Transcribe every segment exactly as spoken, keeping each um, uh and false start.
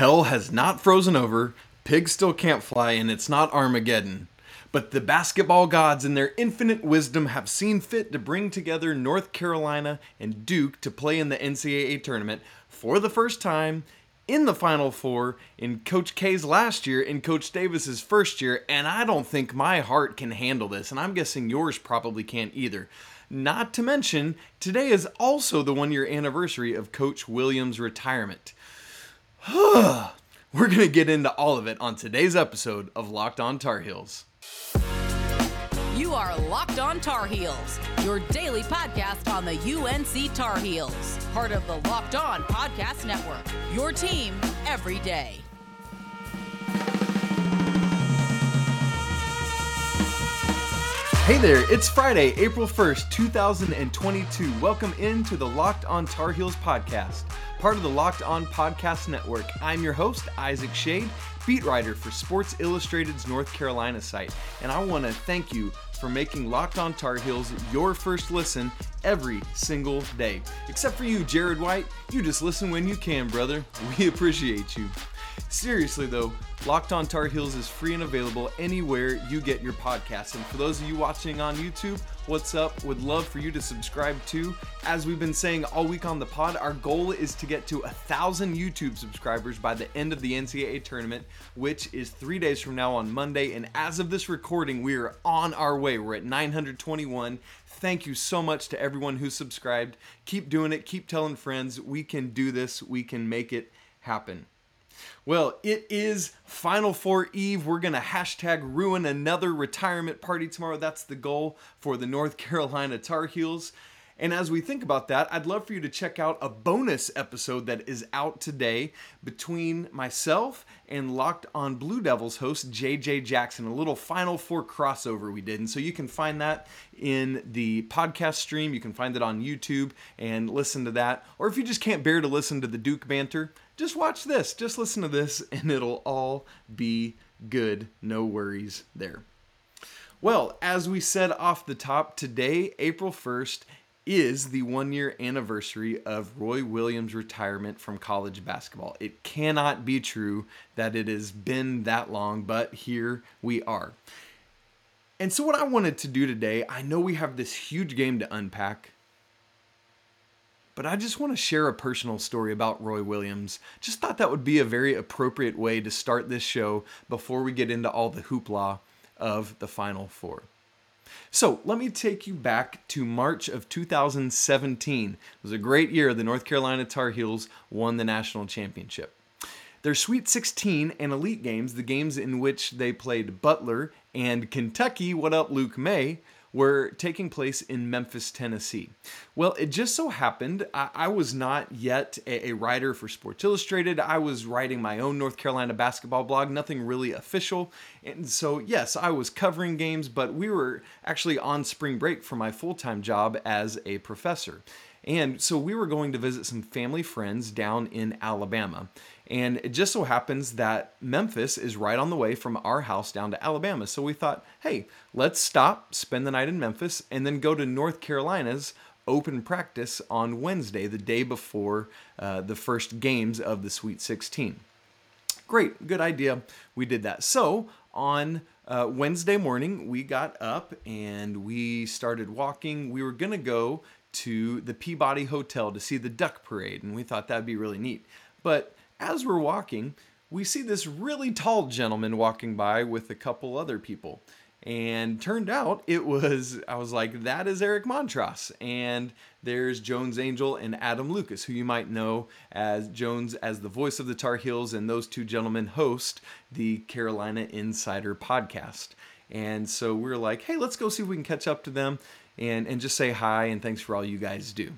Hell has not frozen over, pigs still can't fly, and it's not Armageddon. But the basketball gods in their infinite wisdom have seen fit to bring together North Carolina and Duke to play in the N C double A tournament for the first time in the Final Four in Coach K's last year and Coach Davis's first year, and I don't think my heart can handle this, and I'm guessing yours probably can't either. Not to mention, today is also the one-year anniversary of Coach Williams' retirement. We're going to get into all of it on today's episode of Locked On Tar Heels. You are Locked On Tar Heels, your daily podcast on the U N C Tar Heels, part of the Locked On Podcast Network, your team every day. Hey there, it's Friday, April first, twenty twenty-two. Welcome into the Locked On Tar Heels podcast, part of the Locked On Podcast Network. I'm your host, Isaac Shade, beat writer for Sports Illustrated's North Carolina site, and I want to thank you for making Locked On Tar Heels your first listen every single day. Except for you, Jared White, you just listen when you can, brother. We appreciate you. Seriously though, Locked On Tar Heels is free and available anywhere you get your podcasts. And for those of you watching on YouTube, what's up? Would love for you to subscribe too. As we've been saying all week on the pod, our goal is to get to a thousand YouTube subscribers by the end of the N C double A tournament, which is three days from now on Monday. And as of this recording, we are on our way. We're at nine hundred twenty-one. Thank you so much to everyone who subscribed. Keep doing it. Keep telling friends. We can do this. We can make it happen. Well, it is Final Four Eve. We're going to hashtag ruin another retirement party tomorrow. That's the goal for the North Carolina Tar Heels. And as we think about that, I'd love for you to check out a bonus episode that is out today between myself and Locked On Blue Devils host J J. Jackson, a little Final Four crossover we did. And so you can find that in the podcast stream. You can find it on YouTube and listen to that. Or if you just can't bear to listen to the Duke banter, just watch this. Just listen to this, and it'll all be good. No worries there. Well, as we said off the top, today, April first, is the one-year anniversary of Roy Williams' retirement from college basketball. It cannot be true that it has been that long, but here we are. And so what I wanted to do today, I know we have this huge game to unpack, but I just want to share a personal story about Roy Williams. Just thought that would be a very appropriate way to start this show before we get into all the hoopla of the Final Four. So let me take you back to March of two thousand seventeen. It was a great year. The North Carolina Tar Heels won the national championship. Their Sweet sixteen and Elite games, the games in which they played Butler and Kentucky, what up Luke May, were taking place in Memphis, Tennessee. Well, it just so happened, I, I was not yet a, a writer for Sports Illustrated. I was writing my own North Carolina basketball blog, nothing really official. And so, yes, I was covering games, but we were actually on spring break for my full-time job as a professor. And so we were going to visit some family friends down in Alabama. And it just so happens that Memphis is right on the way from our house down to Alabama. So we thought, hey, let's stop, spend the night in Memphis, and then go to North Carolina's open practice on Wednesday, the day before uh, the first games of the Sweet sixteen. Great, good idea. We did that. So on uh, Wednesday morning, we got up and we started walking. We were going to go to the Peabody Hotel to see the Duck Parade, and we thought that'd be really neat. But as we're walking, we see this really tall gentleman walking by with a couple other people. And turned out it was, I was like, that is Eric Montross. And there's Jones Angel and Adam Lucas, who you might know as Jones as the voice of the Tar Heels, and those two gentlemen host the Carolina Insider Podcast. And so we're like, hey, let's go see if we can catch up to them. And, and just say hi and thanks for all you guys do.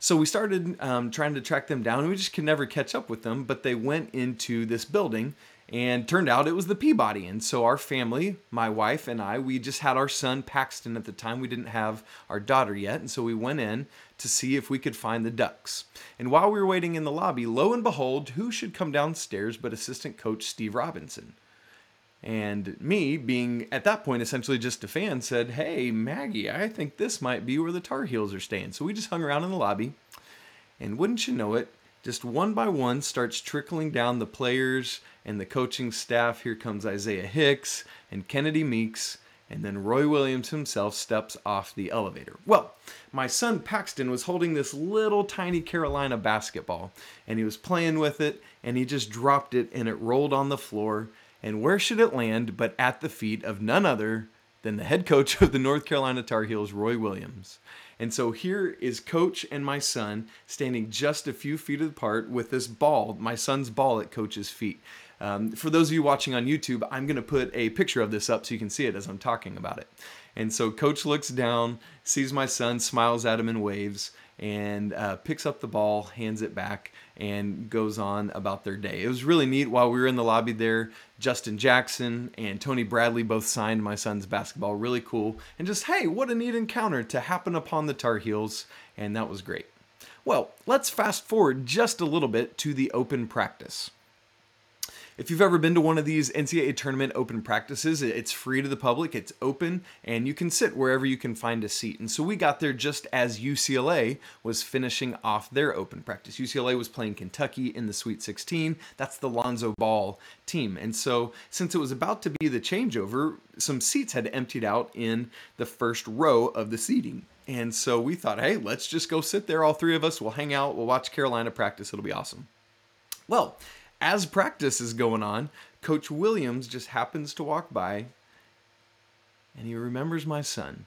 So we started um, trying to track them down, and we just could never catch up with them, but they went into this building, and turned out it was the Peabody. And so our family, my wife and I, we just had our son Paxton at the time. We didn't have our daughter yet, and so we went in to see if we could find the Ducks. And while we were waiting in the lobby, lo and behold, who should come downstairs but assistant coach Steve Robinson. And me, being at that point essentially just a fan, said, hey, Maggie, I think this might be where the Tar Heels are staying. So we just hung around in the lobby, and wouldn't you know it, just one by one starts trickling down the players and the coaching staff. Here comes Isaiah Hicks and Kennedy Meeks, and then Roy Williams himself steps off the elevator. Well, my son Paxton was holding this little tiny Carolina basketball, and he was playing with it, and he just dropped it, and it rolled on the floor. And where should it land but at the feet of none other than the head coach of the North Carolina Tar Heels, Roy Williams. And so here is Coach and my son standing just a few feet apart with this ball, my son's ball, at Coach's feet. Um, for those of you watching on YouTube, I'm going to put a picture of this up so you can see it as I'm talking about it. And so Coach looks down, sees my son, smiles at him and waves, and uh, picks up the ball, hands it back, and goes on about their day. It was really neat. While we were in the lobby there, Justin Jackson and Tony Bradley both signed my son's basketball. Really cool. And just, hey, what a neat encounter to happen upon the Tar Heels. And that was great. Well, let's fast forward just a little bit to the open practice. If you've ever been to one of these N C double A tournament open practices, it's free to the public, it's open, and you can sit wherever you can find a seat. And so we got there just as U C L A was finishing off their open practice. U C L A was playing Kentucky in the Sweet sixteen. That's the Lonzo Ball team. And so since it was about to be the changeover, some seats had emptied out in the first row of the seating. And so we thought, hey, let's just go sit there, all three of us. We'll hang out, we'll watch Carolina practice. It'll be awesome. Well, as practice is going on, Coach Williams just happens to walk by, and he remembers my son.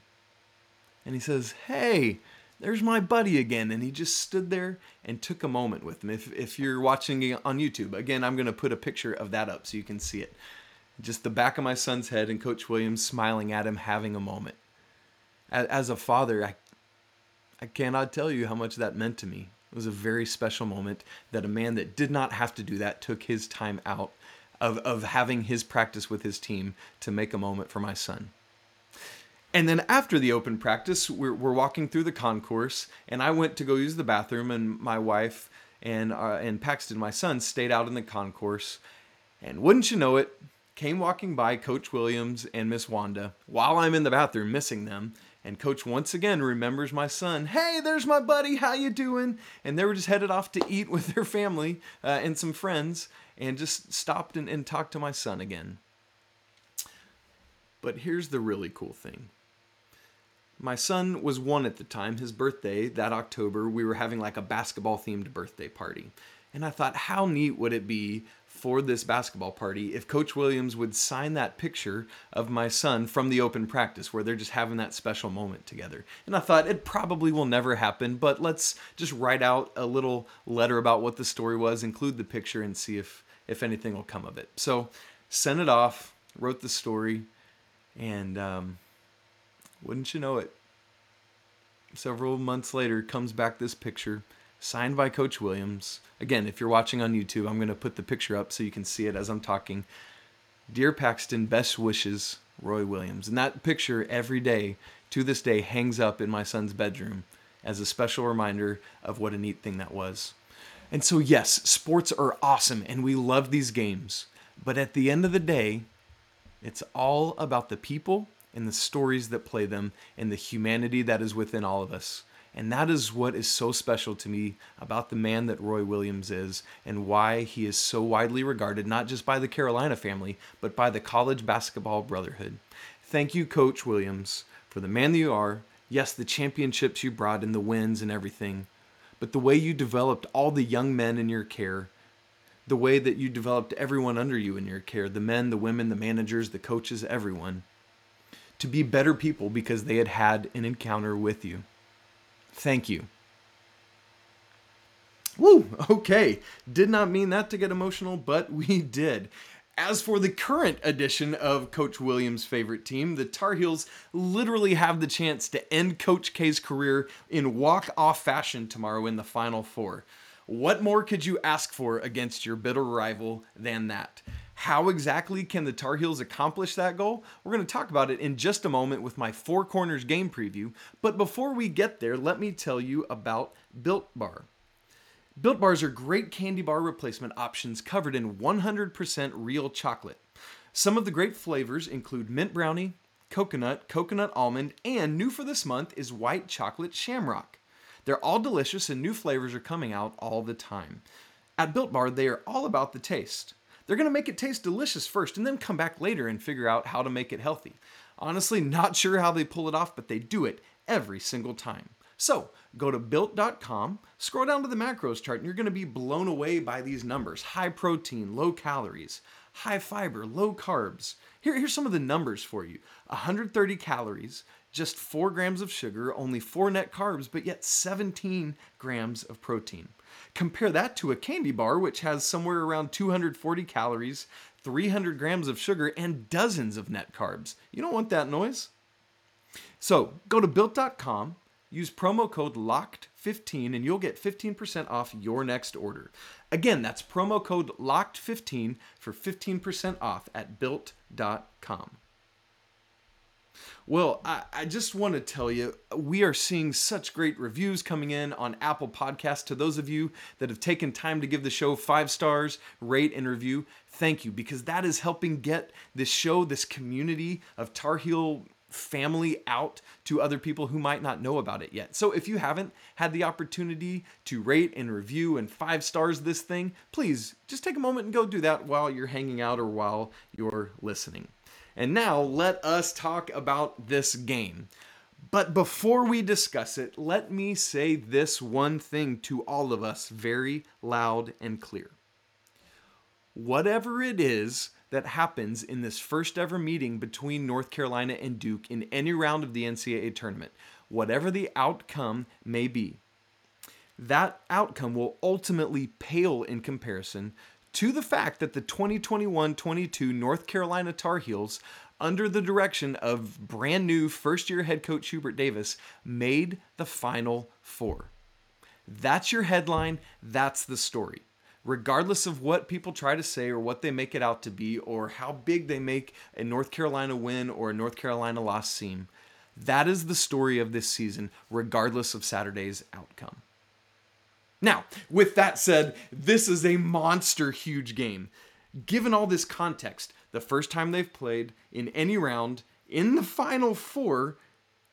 And he says, hey, there's my buddy again. And he just stood there and took a moment with him. If, if you're watching on YouTube, again, I'm going to put a picture of that up so you can see it. Just the back of my son's head and Coach Williams smiling at him, having a moment. As a father, I, I cannot tell you how much that meant to me. It was a very special moment that a man that did not have to do that took his time out of, of having his practice with his team to make a moment for my son. And then after the open practice, we're, we're walking through the concourse, and I went to go use the bathroom, and my wife and, uh, and Paxton, my son, stayed out in the concourse. And wouldn't you know it, came walking by Coach Williams and Miss Wanda while I'm in the bathroom missing them. And Coach once again remembers my son. Hey, there's my buddy. How you doing? And they were just headed off to eat with their family uh, and some friends, and just stopped and, and talked to my son again. But here's the really cool thing. My son was one at the time. His birthday that October, we were having like a basketball-themed birthday party. And I thought, how neat would it be for this basketball party if Coach Williams would sign that picture of my son from the open practice where they're just having that special moment together. And I thought it probably will never happen, but let's just write out a little letter about what the story was, include the picture, and see if, if anything will come of it. So sent it off, wrote the story, and um, wouldn't you know it, several months later comes back this picture, signed by Coach Williams. Again, if you're watching on YouTube, I'm going to put the picture up so you can see it as I'm talking. Dear Paxton, best wishes, Roy Williams. And that picture every day, to this day, hangs up in my son's bedroom as a special reminder of what a neat thing that was. And so yes, sports are awesome and we love these games. But at the end of the day, it's all about the people and the stories that play them and the humanity that is within all of us. And that is what is so special to me about the man that Roy Williams is and why he is so widely regarded, not just by the Carolina family, but by the college basketball brotherhood. Thank you, Coach Williams, for the man that you are. Yes, the championships you brought and the wins and everything, but the way you developed all the young men in your care, the way that you developed everyone under you in your care, the men, the women, the managers, the coaches, everyone, to be better people because they had had an encounter with you. Thank you. Woo, okay. Did not mean that to get emotional, but we did. As for the current edition of Coach Williams' favorite team, the Tar Heels literally have the chance to end Coach K's career in walk-off fashion tomorrow in the Final Four. What more could you ask for against your bitter rival than that? How exactly can the Tar Heels accomplish that goal? We're going to talk about it in just a moment with my Four Corners game preview. But before we get there, let me tell you about Built Bar. Built Bars are great candy bar replacement options covered in one hundred percent real chocolate. Some of the great flavors include mint brownie, coconut, coconut almond, and new for this month is white chocolate shamrock. They're all delicious and new flavors are coming out all the time. At Built Bar, they are all about the taste. They're going to make it taste delicious first and then come back later and figure out how to make it healthy. Honestly, not sure how they pull it off, but they do it every single time. So, go to built dot com, scroll down to the macros chart, and you're going to be blown away by these numbers. High protein, low calories, high fiber, low carbs. Here, here's some of the numbers for you. one hundred thirty calories, just four grams of sugar, only four net carbs, but yet seventeen grams of protein. Compare that to a candy bar, which has somewhere around two hundred forty calories, three hundred grams of sugar, and dozens of net carbs. You don't want that noise. So, go to built dot com. Use promo code locked fifteen and you'll get fifteen percent off your next order. Again, that's promo code locked fifteen for fifteen percent off at built dot com. Well, I, I just want to tell you, we are seeing such great reviews coming in on Apple Podcasts. To those of you that have taken time to give the show five stars, rate, and review, thank you, because that is helping get this show, this community of Tar Heel family out to other people who might not know about it yet. So if you haven't had the opportunity to rate and review and five stars this thing, please just take a moment and go do that while you're hanging out or while you're listening. And now let us talk about this game. But before we discuss it, let me say this one thing to all of us very loud and clear. Whatever it is that happens in this first ever meeting between North Carolina and Duke in any round of the N C double A tournament, whatever the outcome may be, that outcome will ultimately pale in comparison to the fact that the twenty twenty-one twenty-two North Carolina Tar Heels, under the direction of brand new first-year head coach Hubert Davis, made the Final Four. That's your headline. That's the story. Regardless of what people try to say or what they make it out to be or how big they make a North Carolina win or a North Carolina loss seem, that is the story of this season, regardless of Saturday's outcome. Now, with that said, this is a monster huge game. Given all this context, the first time they've played in any round, in the Final Four,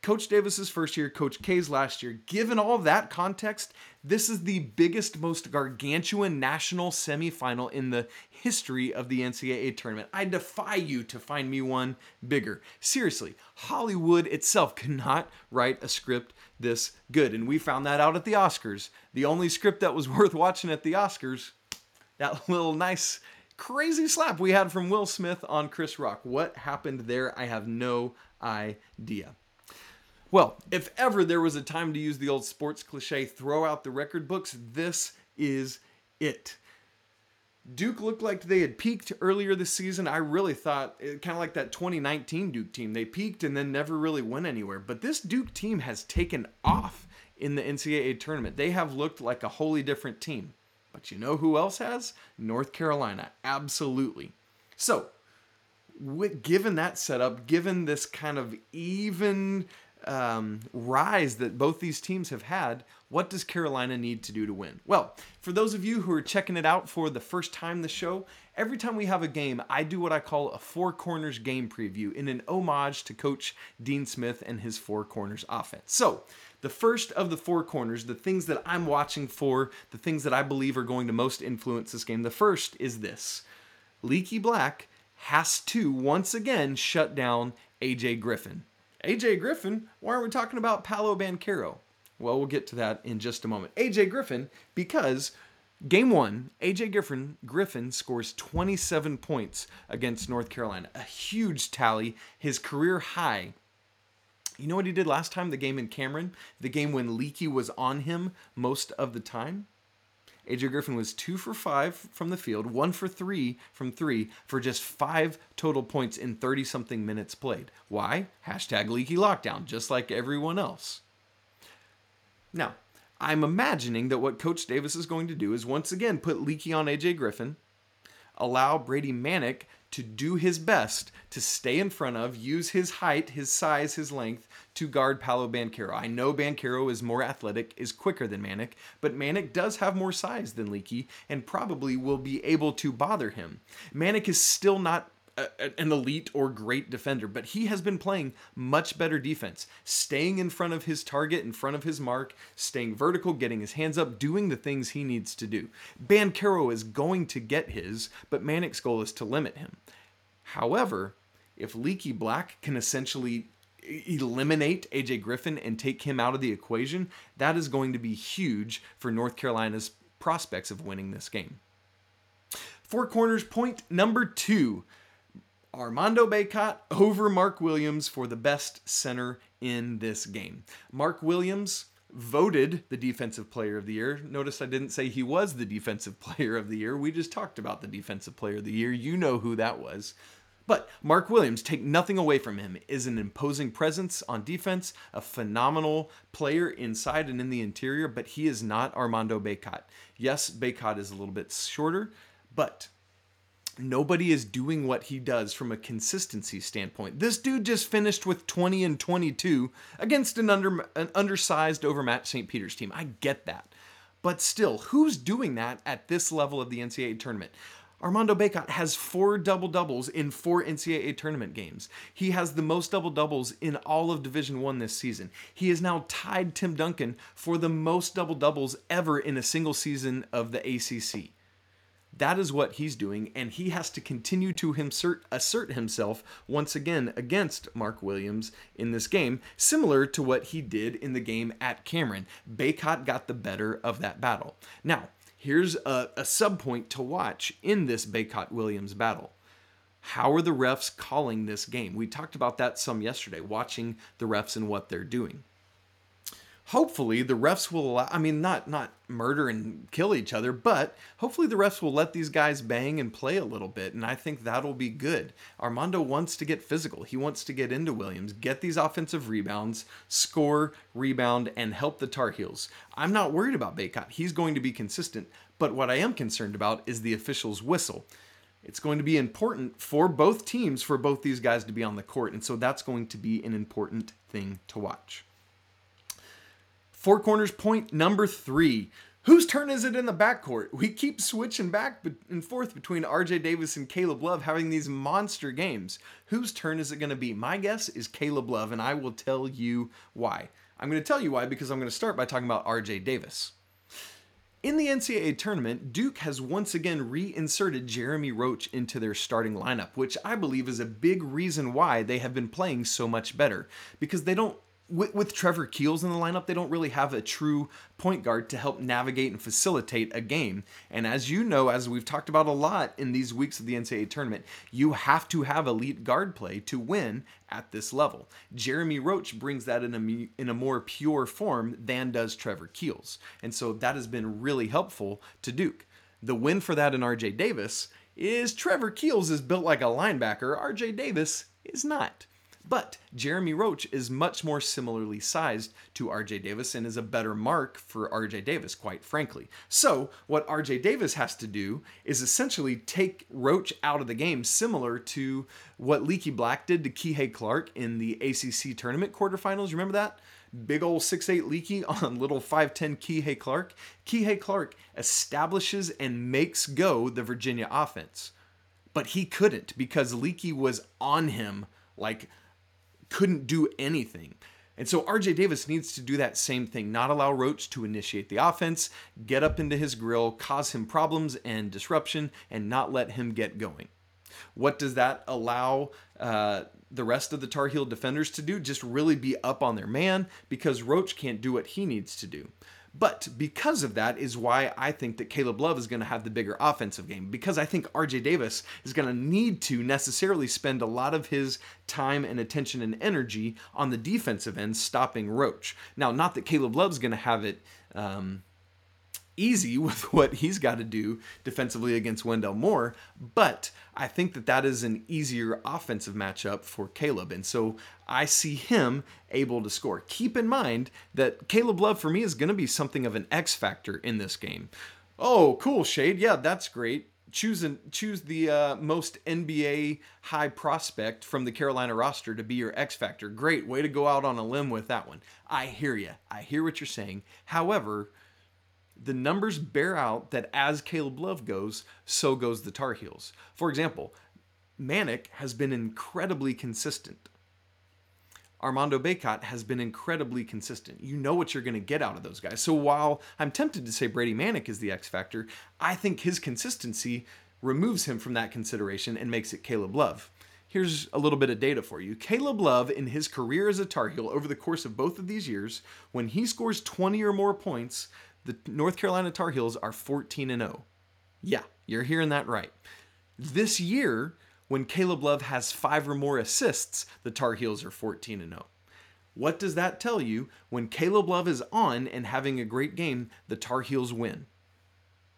Coach Davis's first year, Coach K's last year. Given all that context, this is the biggest, most gargantuan national semifinal in the history of the N C double A tournament. I defy you to find me one bigger. Seriously, Hollywood itself cannot write a script this good. And we found that out at the Oscars. The only script that was worth watching at the Oscars, that little nice, crazy slap we had from Will Smith on Chris Rock. What happened there? I have no idea. Well, if ever there was a time to use the old sports cliche, throw out the record books, this is it. Duke looked like they had peaked earlier this season. I really thought, kind of like that twenty nineteen Duke team, they peaked and then never really went anywhere. But this Duke team has taken off in the N C double A tournament. They have looked like a wholly different team. But you know who else has? North Carolina, absolutely. So, with, given that setup, given this kind of even Um, rise that both these teams have had, what does Carolina need to do to win? Well, for those of you who are checking it out for the first time the show, every time we have a game, I do what I call a Four Corners game preview in an homage to Coach Dean Smith and his Four Corners offense. So, the first of the Four Corners, the things that I'm watching for, the things that I believe are going to most influence this game, the first is this. Leaky Black has to, once again, shut down A J Griffin. A J Griffin, why aren't we talking about Paolo Banchero? Well, we'll get to that in just a moment. A J Griffin, because game one, A J Griffin, Griffin scores twenty-seven points against North Carolina. A huge tally, his career high. You know what he did last time, the game in Cameron? The game when Leaky was on him most of the time? A J Griffin was two for five from the field, one for three from three for just five total points in thirty-something minutes played. Why? Hashtag leaky lockdown, just like everyone else. Now, I'm imagining that what Coach Davis is going to do is once again put Leaky on A J Griffin, allow Brady Manek to do his best to stay in front of, use his height, his size, his length to guard Paolo Banchero. I know Banchero is more athletic, is quicker than Manek, but Manek does have more size than Leaky and probably will be able to bother him. Manek is still not a, an elite or great defender, but he has been playing much better defense, staying in front of his target, in front of his mark, staying vertical, getting his hands up, doing the things he needs to do. Banchero is going to get his, but Manek's goal is to limit him. However, if Leaky Black can essentially eliminate A J Griffin and take him out of the equation, that is going to be huge for North Carolina's prospects of winning this game. Four corners point number two, Armando Bacot over Mark Williams for the best center in this game. Mark Williams voted the Defensive Player of the Year. Notice I didn't say he was the Defensive Player of the Year. We just talked about the Defensive Player of the Year. You know who that was. But Mark Williams, take nothing away from him, is an imposing presence on defense, a phenomenal player inside and in the interior, but he is not Armando Bacot. Yes, Bacot is a little bit shorter, but nobody is doing what he does from a consistency standpoint. This dude just finished with twenty and twenty-two against an, under, an undersized, overmatched Saint Peter's team. I get that. But still, who's doing that at this level of the N C double A tournament? Armando Bacot has four double-doubles in four N C double A tournament games. He has the most double-doubles in all of Division One this season. He is now tied Tim Duncan for the most double-doubles ever in a single season of the A C C. That is what he's doing, and he has to continue to himsert, assert himself once again against Mark Williams in this game, similar to what he did in the game at Cameron. Bacot got the better of that battle. Now, here's a, a sub-point to watch in this Bacot-Williams battle. How are the refs calling this game? We talked about that some yesterday, watching the refs and what they're doing. Hopefully the refs will allow, I mean, not, not murder and kill each other, but hopefully the refs will let these guys bang and play a little bit, and I think that'll be good. Armando wants to get physical. He wants to get into Williams, get these offensive rebounds, score, rebound, and help the Tar Heels. I'm not worried about Bacot. He's going to be consistent, but what I am concerned about is the official's whistle. It's going to be important for both teams, for both these guys to be on the court, and so that's going to be an important thing to watch. Four corners point number three. Whose turn is it in the backcourt? We keep switching back and forth between R J. Davis and Caleb Love having these monster games. Whose turn is it going to be? My guess is Caleb Love, and I will tell you why. I'm going to tell you why because I'm going to start by talking about R J. Davis. In the N C double A tournament, Duke has once again reinserted Jeremy Roach into their starting lineup, which I believe is a big reason why they have been playing so much better, because they don't With, with Trevor Keels in the lineup, they don't really have a true point guard to help navigate and facilitate a game. And as you know, as we've talked about a lot in these weeks of the N C double A tournament, you have to have elite guard play to win at this level. Jeremy Roach brings that in a, in a more pure form than does Trevor Keels. And so that has been really helpful to Duke. The win for that in R J. Davis is Trevor Keels is built like a linebacker. R J. Davis is not. But Jeremy Roach is much more similarly sized to R J. Davis and is a better mark for R J. Davis, quite frankly. So what R J. Davis has to do is essentially take Roach out of the game, similar to what Leaky Black did to Kihei Clark in the A C C tournament quarterfinals. Remember that? Big old six eight Leaky on little five ten Kihei Clark. Kihei Clark establishes and makes go the Virginia offense. But he couldn't because Leaky was on him like couldn't do anything. And so R J. Davis needs to do that same thing, not allow Roach to initiate the offense, get up into his grill, cause him problems and disruption, and not let him get going. What does that allow uh, the rest of the Tar Heel defenders to do? Just really be up on their man because Roach can't do what he needs to do. But because of that is why I think that Caleb Love is going to have the bigger offensive game, because I think R J. Davis is going to need to necessarily spend a lot of his time and attention and energy on the defensive end stopping Roach. Now, not that Caleb Love's going to have it um, easy with what he's got to do defensively against Wendell Moore, but I think that that is an easier offensive matchup for Caleb, and so I see him able to score. Keep in mind that Caleb Love for me is going to be something of an X factor in this game. Oh, cool, Shade. Yeah, that's great. Choose an, choose the uh, most N B A high prospect from the Carolina roster to be your X factor. Great. Way to go out on a limb with that one. I hear you. I hear what you're saying. However, the numbers bear out that as Caleb Love goes, so goes the Tar Heels. For example, Manek has been incredibly consistent. Armando Bacot has been incredibly consistent. You know what you're going to get out of those guys. So while I'm tempted to say Brady Manek is the X factor, I think his consistency removes him from that consideration and makes it Caleb Love. Here's a little bit of data for you. Caleb Love, in his career as a Tar Heel over the course of both of these years, when he scores twenty or more points, the North Carolina Tar Heels are fourteen and oh. Yeah, you're hearing that right. This year, when Caleb Love has five or more assists, the Tar Heels are fourteen and oh. What does that tell you? When Caleb Love is on and having a great game, the Tar Heels win.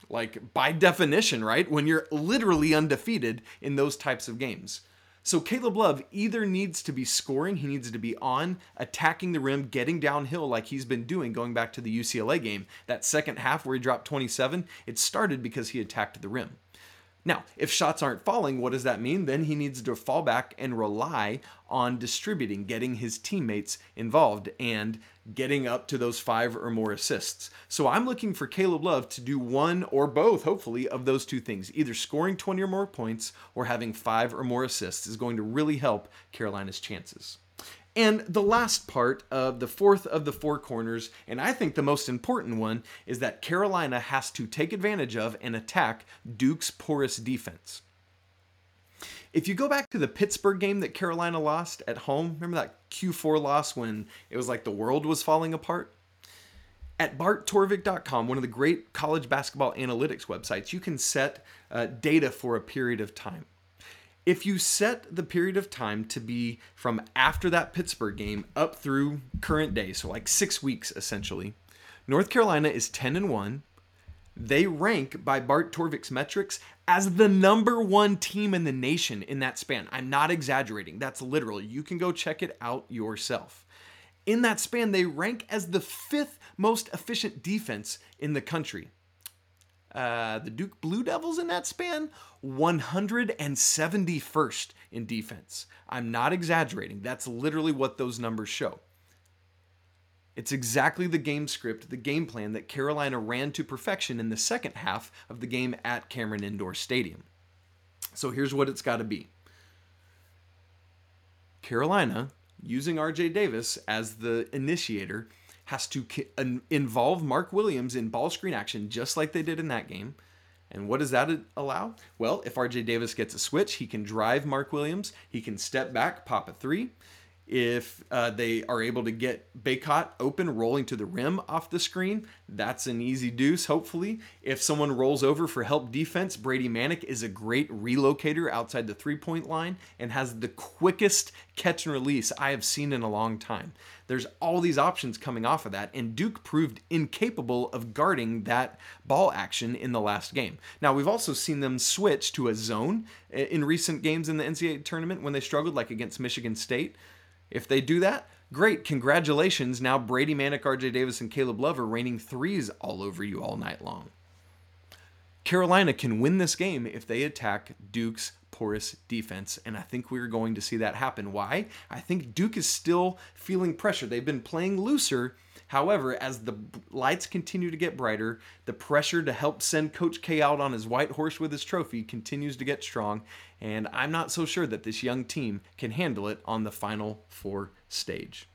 Like, by definition, right? When you're literally undefeated in those types of games. So Caleb Love either needs to be scoring, he needs to be on, attacking the rim, getting downhill like he's been doing going back to the U C L A game. That second half where he dropped twenty-seven, it started because he attacked the rim. Now, if shots aren't falling, what does that mean? Then he needs to fall back and rely on distributing, getting his teammates involved, and getting up to those five or more assists. So I'm looking for Caleb Love to do one or both, hopefully, of those two things. Either scoring twenty or more points or having five or more assists is going to really help Carolina's chances. And the last part of the fourth of the four corners, and I think the most important one, is that Carolina has to take advantage of and attack Duke's porous defense. If you go back to the Pittsburgh game that Carolina lost at home, remember that Q four loss when it was like the world was falling apart? At Bart Torvik dot com, one of the great college basketball analytics websites, you can set uh, data for a period of time. If you set the period of time to be from after that Pittsburgh game up through current day, so like six weeks essentially, North Carolina is ten and one. They rank by Bart Torvik's metrics as the number one team in the nation in that span. I'm not exaggerating. That's literal. You can go check it out yourself. In that span, they rank as the fifth most efficient defense in the country. Uh, the Duke Blue Devils in that span, one hundred seventy-first in defense. I'm not exaggerating. That's literally what those numbers show. It's exactly the game script, the game plan that Carolina ran to perfection in the second half of the game at Cameron Indoor Stadium. So here's what it's got to be. Carolina, using R J. Davis as the initiator, has to involve Mark Williams in ball screen action just like they did in that game. And what does that allow? Well, if R J. Davis gets a switch, he can drive Mark Williams. He can step back, pop a three. If uh, they are able to get Bacot open, rolling to the rim off the screen, that's an easy deuce, hopefully. If someone rolls over for help defense, Brady Manek is a great relocator outside the three-point line and has the quickest catch and release I have seen in a long time. There's all these options coming off of that, and Duke proved incapable of guarding that ball action in the last game. Now, we've also seen them switch to a zone in recent games in the N C double A tournament when they struggled, like against Michigan State. If they do that, great, congratulations. Now Brady Manek, R J. Davis, and Caleb Love are raining threes all over you all night long. Carolina can win this game if they attack Duke's porous defense, and I think we're going to see that happen. Why? I think Duke is still feeling pressure. They've been playing looser. However, as the lights continue to get brighter, the pressure to help send Coach K out on his white horse with his trophy continues to get strong, and I'm not so sure that this young team can handle it on the Final Four stage.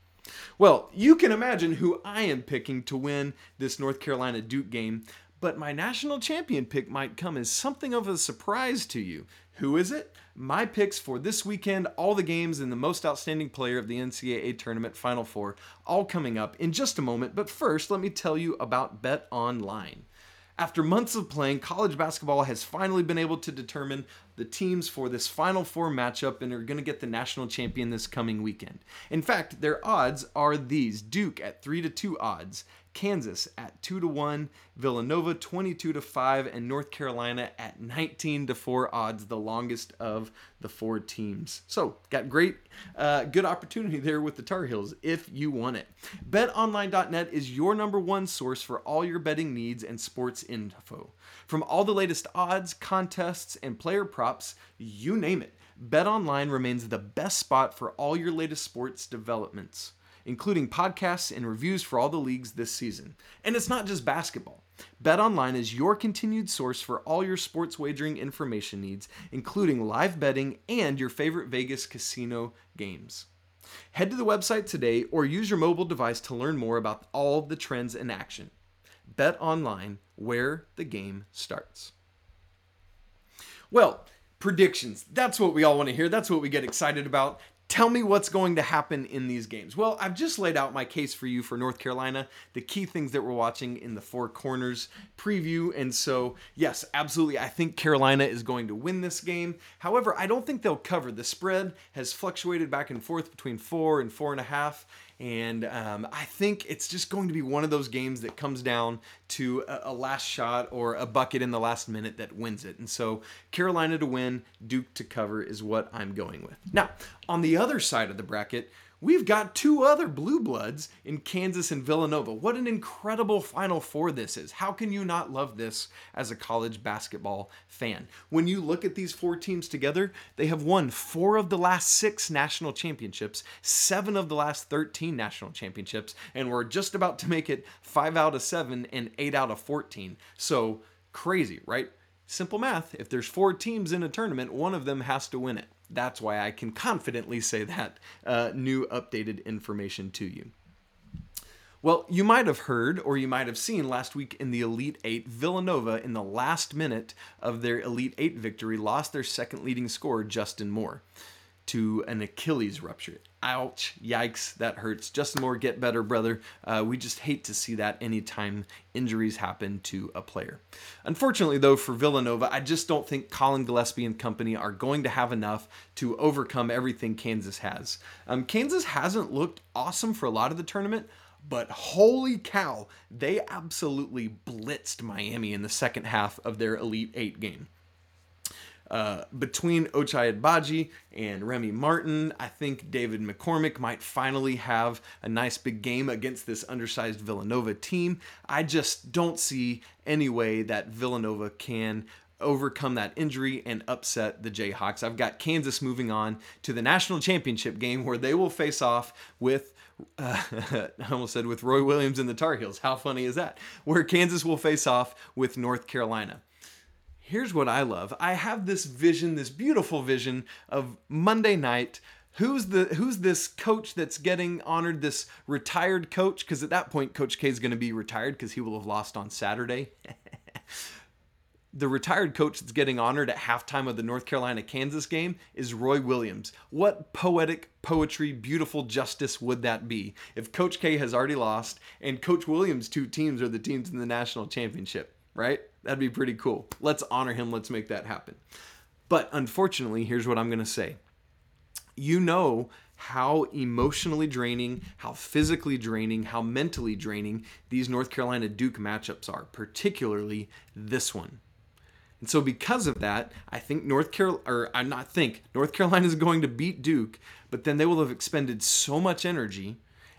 Well, you can imagine who I am picking to win this North Carolina Duke game, but my national champion pick might come as something of a surprise to you. Who is it? My picks for this weekend, all the games, and the most outstanding player of the N C double A Tournament Final Four, all coming up in just a moment. But first, let me tell you about Bet Online. After months of playing, college basketball has finally been able to determine the teams for this Final Four matchup and are going to get the national champion this coming weekend. In fact, their odds are these. Duke at three to two odds, Kansas at two to one, Villanova twenty-two to five, and North Carolina at nineteen to four odds, the longest of the four teams. So, got great, uh, good opportunity there with the Tar Heels if you want it. bet online dot net is your number one source for all your betting needs and sports info. From all the latest odds, contests, and player props, you name it, BetOnline remains the best spot for all your latest sports developments, including podcasts and reviews for all the leagues this season. And it's not just basketball. BetOnline is your continued source for all your sports wagering information needs, including live betting and your favorite Vegas casino games. Head to the website today or use your mobile device to learn more about all the trends in action. BetOnline, where the game starts. Well, predictions. That's what we all want to hear. That's what we get excited about. Tell me what's going to happen in these games. Well, I've just laid out my case for you for North Carolina, the key things that we're watching in the Four Corners preview. And so, yes, absolutely, I think Carolina is going to win this game. However, I don't think they'll cover. The spread has fluctuated back and forth between four and four and a half. And um, I think it's just going to be one of those games that comes down to a, a last shot or a bucket in the last minute that wins it. And so Carolina to win, Duke to cover is what I'm going with. Now, on the other side of the bracket, we've got two other blue bloods in Kansas and Villanova. What an incredible Final Four this is. How can you not love this as a college basketball fan? When you look at these four teams together, they have won four of the last six national championships, seven of the last thirteen national championships, and we're just about to make it five out of seven and eight out of fourteen. So crazy, right? Simple math. If there's four teams in a tournament, one of them has to win it. That's why I can confidently say that uh, new updated information to you. Well, you might have heard or you might have seen last week in the Elite Eight, Villanova in the last minute of their Elite Eight victory lost their second leading scorer, Justin Moore, to an Achilles rupture. Ouch, yikes, that hurts. Justin Moore, get better, brother. Uh, we just hate to see that anytime injuries happen to a player. Unfortunately, though, for Villanova, I just don't think Colin Gillespie and company are going to have enough to overcome everything Kansas has. Um, Kansas hasn't looked awesome for a lot of the tournament, but holy cow, they absolutely blitzed Miami in the second half of their Elite Eight game. Uh, between Ochai Agbaji and Remy Martin, I think David McCormick might finally have a nice big game against this undersized Villanova team. I just don't see any way that Villanova can overcome that injury and upset the Jayhawks. I've got Kansas moving on to the national championship game where they will face off with Uh, I almost said with Roy Williams and the Tar Heels. How funny is that? Where Kansas will face off with North Carolina. Here's what I love. I have this vision, this beautiful vision of Monday night. Who's the who's this coach that's getting honored, this retired coach? Because at that point, Coach K is going to be retired because he will have lost on Saturday. The retired coach that's getting honored at halftime of the North Carolina-Kansas game is Roy Williams. What poetic poetry, beautiful justice would that be if Coach K has already lost and Coach Williams' two teams are the teams in the national championship, right? That'd be pretty cool. Let's honor him. Let's make that happen. But unfortunately, here's what I'm going to say. You know how emotionally draining, how physically draining, how mentally draining these North Carolina Duke matchups are, particularly this one. And so because of that, I think North Carolina, or I'm not think, North Carolina is going to beat Duke, but then they will have expended so much energy.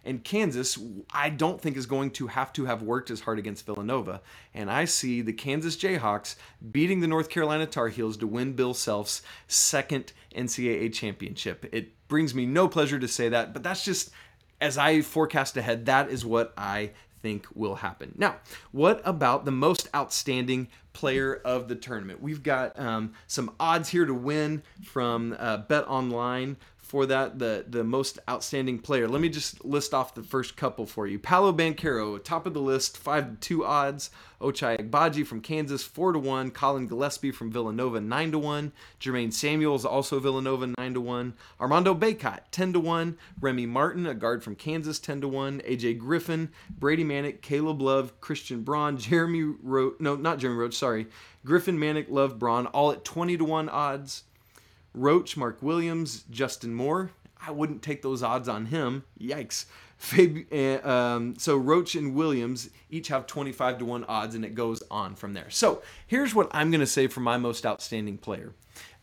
And Kansas, I don't think, is going to have to have worked as hard against Villanova. And I see the Kansas Jayhawks beating the North Carolina Tar Heels to win Bill Self's second N C A A championship. It brings me no pleasure to say that, but that's just, as I forecast ahead, that is what I think will happen. Now, what about the most outstanding player of the tournament? We've got um, some odds here to win from uh, BetOnline. For that, the, the most outstanding player. Let me just list off the first couple for you. Paolo Banchero, top of the list, five to two odds. Ochai Agbaji from Kansas, four to one. Colin Gillespie from Villanova, nine to one. Jermaine Samuels, also Villanova, nine to one. Armando Bacot, ten to one. Remy Martin, a guard from Kansas, ten to one. A J Griffin, Brady Manek, Caleb Love, Christian Braun, Jeremy Roach, no, not Jeremy Roach, sorry. Griffin, Manek, Love, Braun, all at twenty to one odds. Roach, Mark Williams, Justin Moore. I wouldn't take those odds on him. Yikes. Fab- um, so Roach and Williams each have twenty-five to one odds, and it goes on from there. So here's what I'm going to say for my most outstanding player.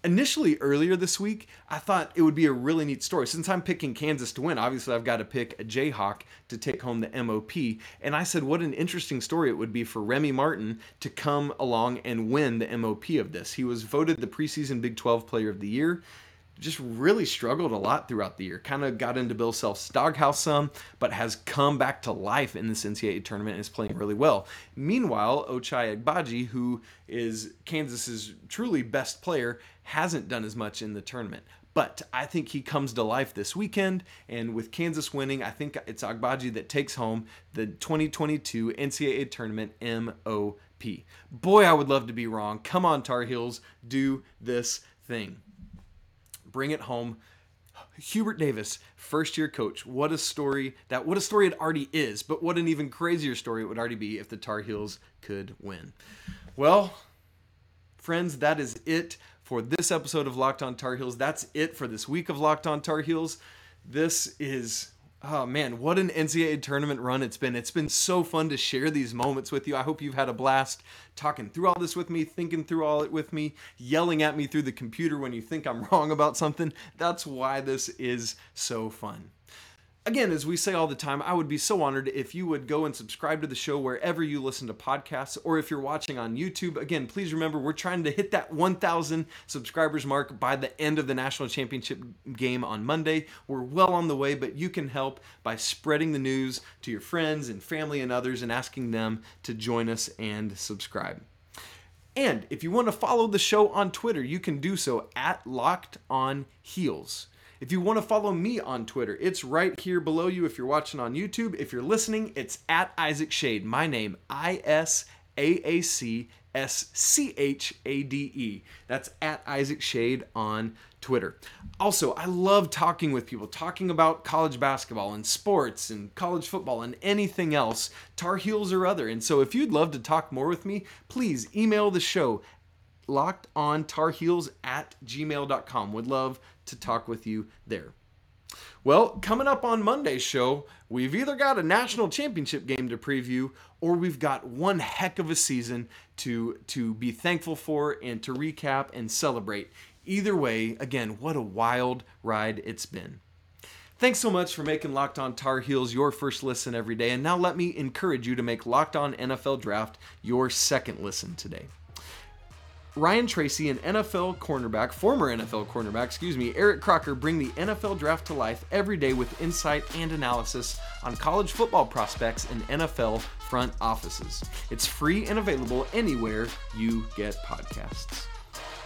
Initially, earlier this week, I thought it would be a really neat story. Since I'm picking Kansas to win, obviously I've got to pick a Jayhawk to take home the M O P. And I said, what an interesting story it would be for Remy Martin to come along and win the M O P of this. He was voted the preseason Big twelve Player of the Year. just really struggled a lot throughout the year. Kind of got into Bill Self's doghouse some, but has come back to life in this N C double A tournament and is playing really well. Meanwhile, Ochai Agbaji, who is Kansas's truly best player, hasn't done as much in the tournament. But I think he comes to life this weekend, and with Kansas winning, I think it's Agbaji that takes home the twenty twenty-two N C double A Tournament M O P. Boy, I would love to be wrong. Come on, Tar Heels, do this thing. Bring it home. Hubert Davis, first-year coach. What a story that what a story it already is, but what an even crazier story it would already be if the Tar Heels could win. Well, friends, that is it for this episode of Locked On Tar Heels. That's it for this week of Locked On Tar Heels. This is, oh man, what an N C double A tournament run it's been. It's been so fun to share these moments with you. I hope you've had a blast talking through all this with me, thinking through all it with me, yelling at me through the computer when you think I'm wrong about something. That's why this is so fun. Again, as we say all the time, I would be so honored if you would go and subscribe to the show wherever you listen to podcasts, or if you're watching on YouTube. Again, please remember, we're trying to hit that one thousand subscribers mark by the end of the national championship game on Monday. We're well on the way, but you can help by spreading the news to your friends and family and others and asking them to join us and subscribe. And if you want to follow the show on Twitter, you can do so at Locked On Heels. If you want to follow me on Twitter, it's right here below you if you're watching on YouTube. If you're listening, it's at Isaac Shade. My name, I S A A C S C H A D E. That's at Isaac Shade on Twitter. Also, I love talking with people, talking about college basketball and sports and college football and anything else, Tar Heels or other. And so if you'd love to talk more with me, please email the show, locked on tar heels at gmail dot com. Would love to talk with you there. Well, coming up on Monday's show, we've either got a national championship game to preview, or we've got one heck of a season to, to be thankful for and to recap and celebrate. Either way, again, what a wild ride it's been. Thanks so much for making Locked On Tar Heels your first listen every day, and now let me encourage you to make Locked On N F L Draft your second listen today. Ryan Tracy, an N F L cornerback, former N F L cornerback, excuse me, Eric Crocker bring the N F L draft to life every day with insight and analysis on college football prospects and N F L front offices. It's free and available anywhere you get podcasts.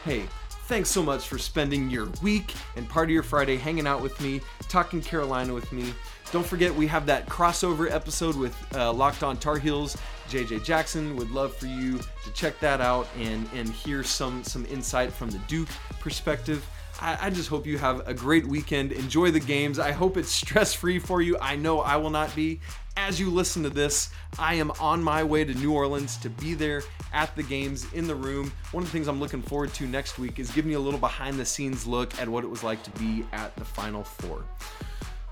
Hey, thanks so much for spending your week and part of your Friday hanging out with me, talking Carolina with me. Don't forget, we have that crossover episode with uh, Locked On Tar Heels, J J. Jackson. Would love for you to check that out and, and hear some, some insight from the Duke perspective. I, I just hope you have a great weekend. Enjoy the games. I hope it's stress-free for you. I know I will not be. As you listen to this, I am on my way to New Orleans to be there at the games, in the room. One of the things I'm looking forward to next week is giving you a little behind-the-scenes look at what it was like to be at the Final Four.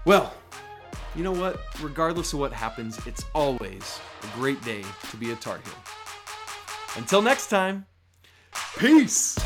Well, you know what? Regardless of what happens, it's always a great day to be a Tar Heel. Until next time, peace!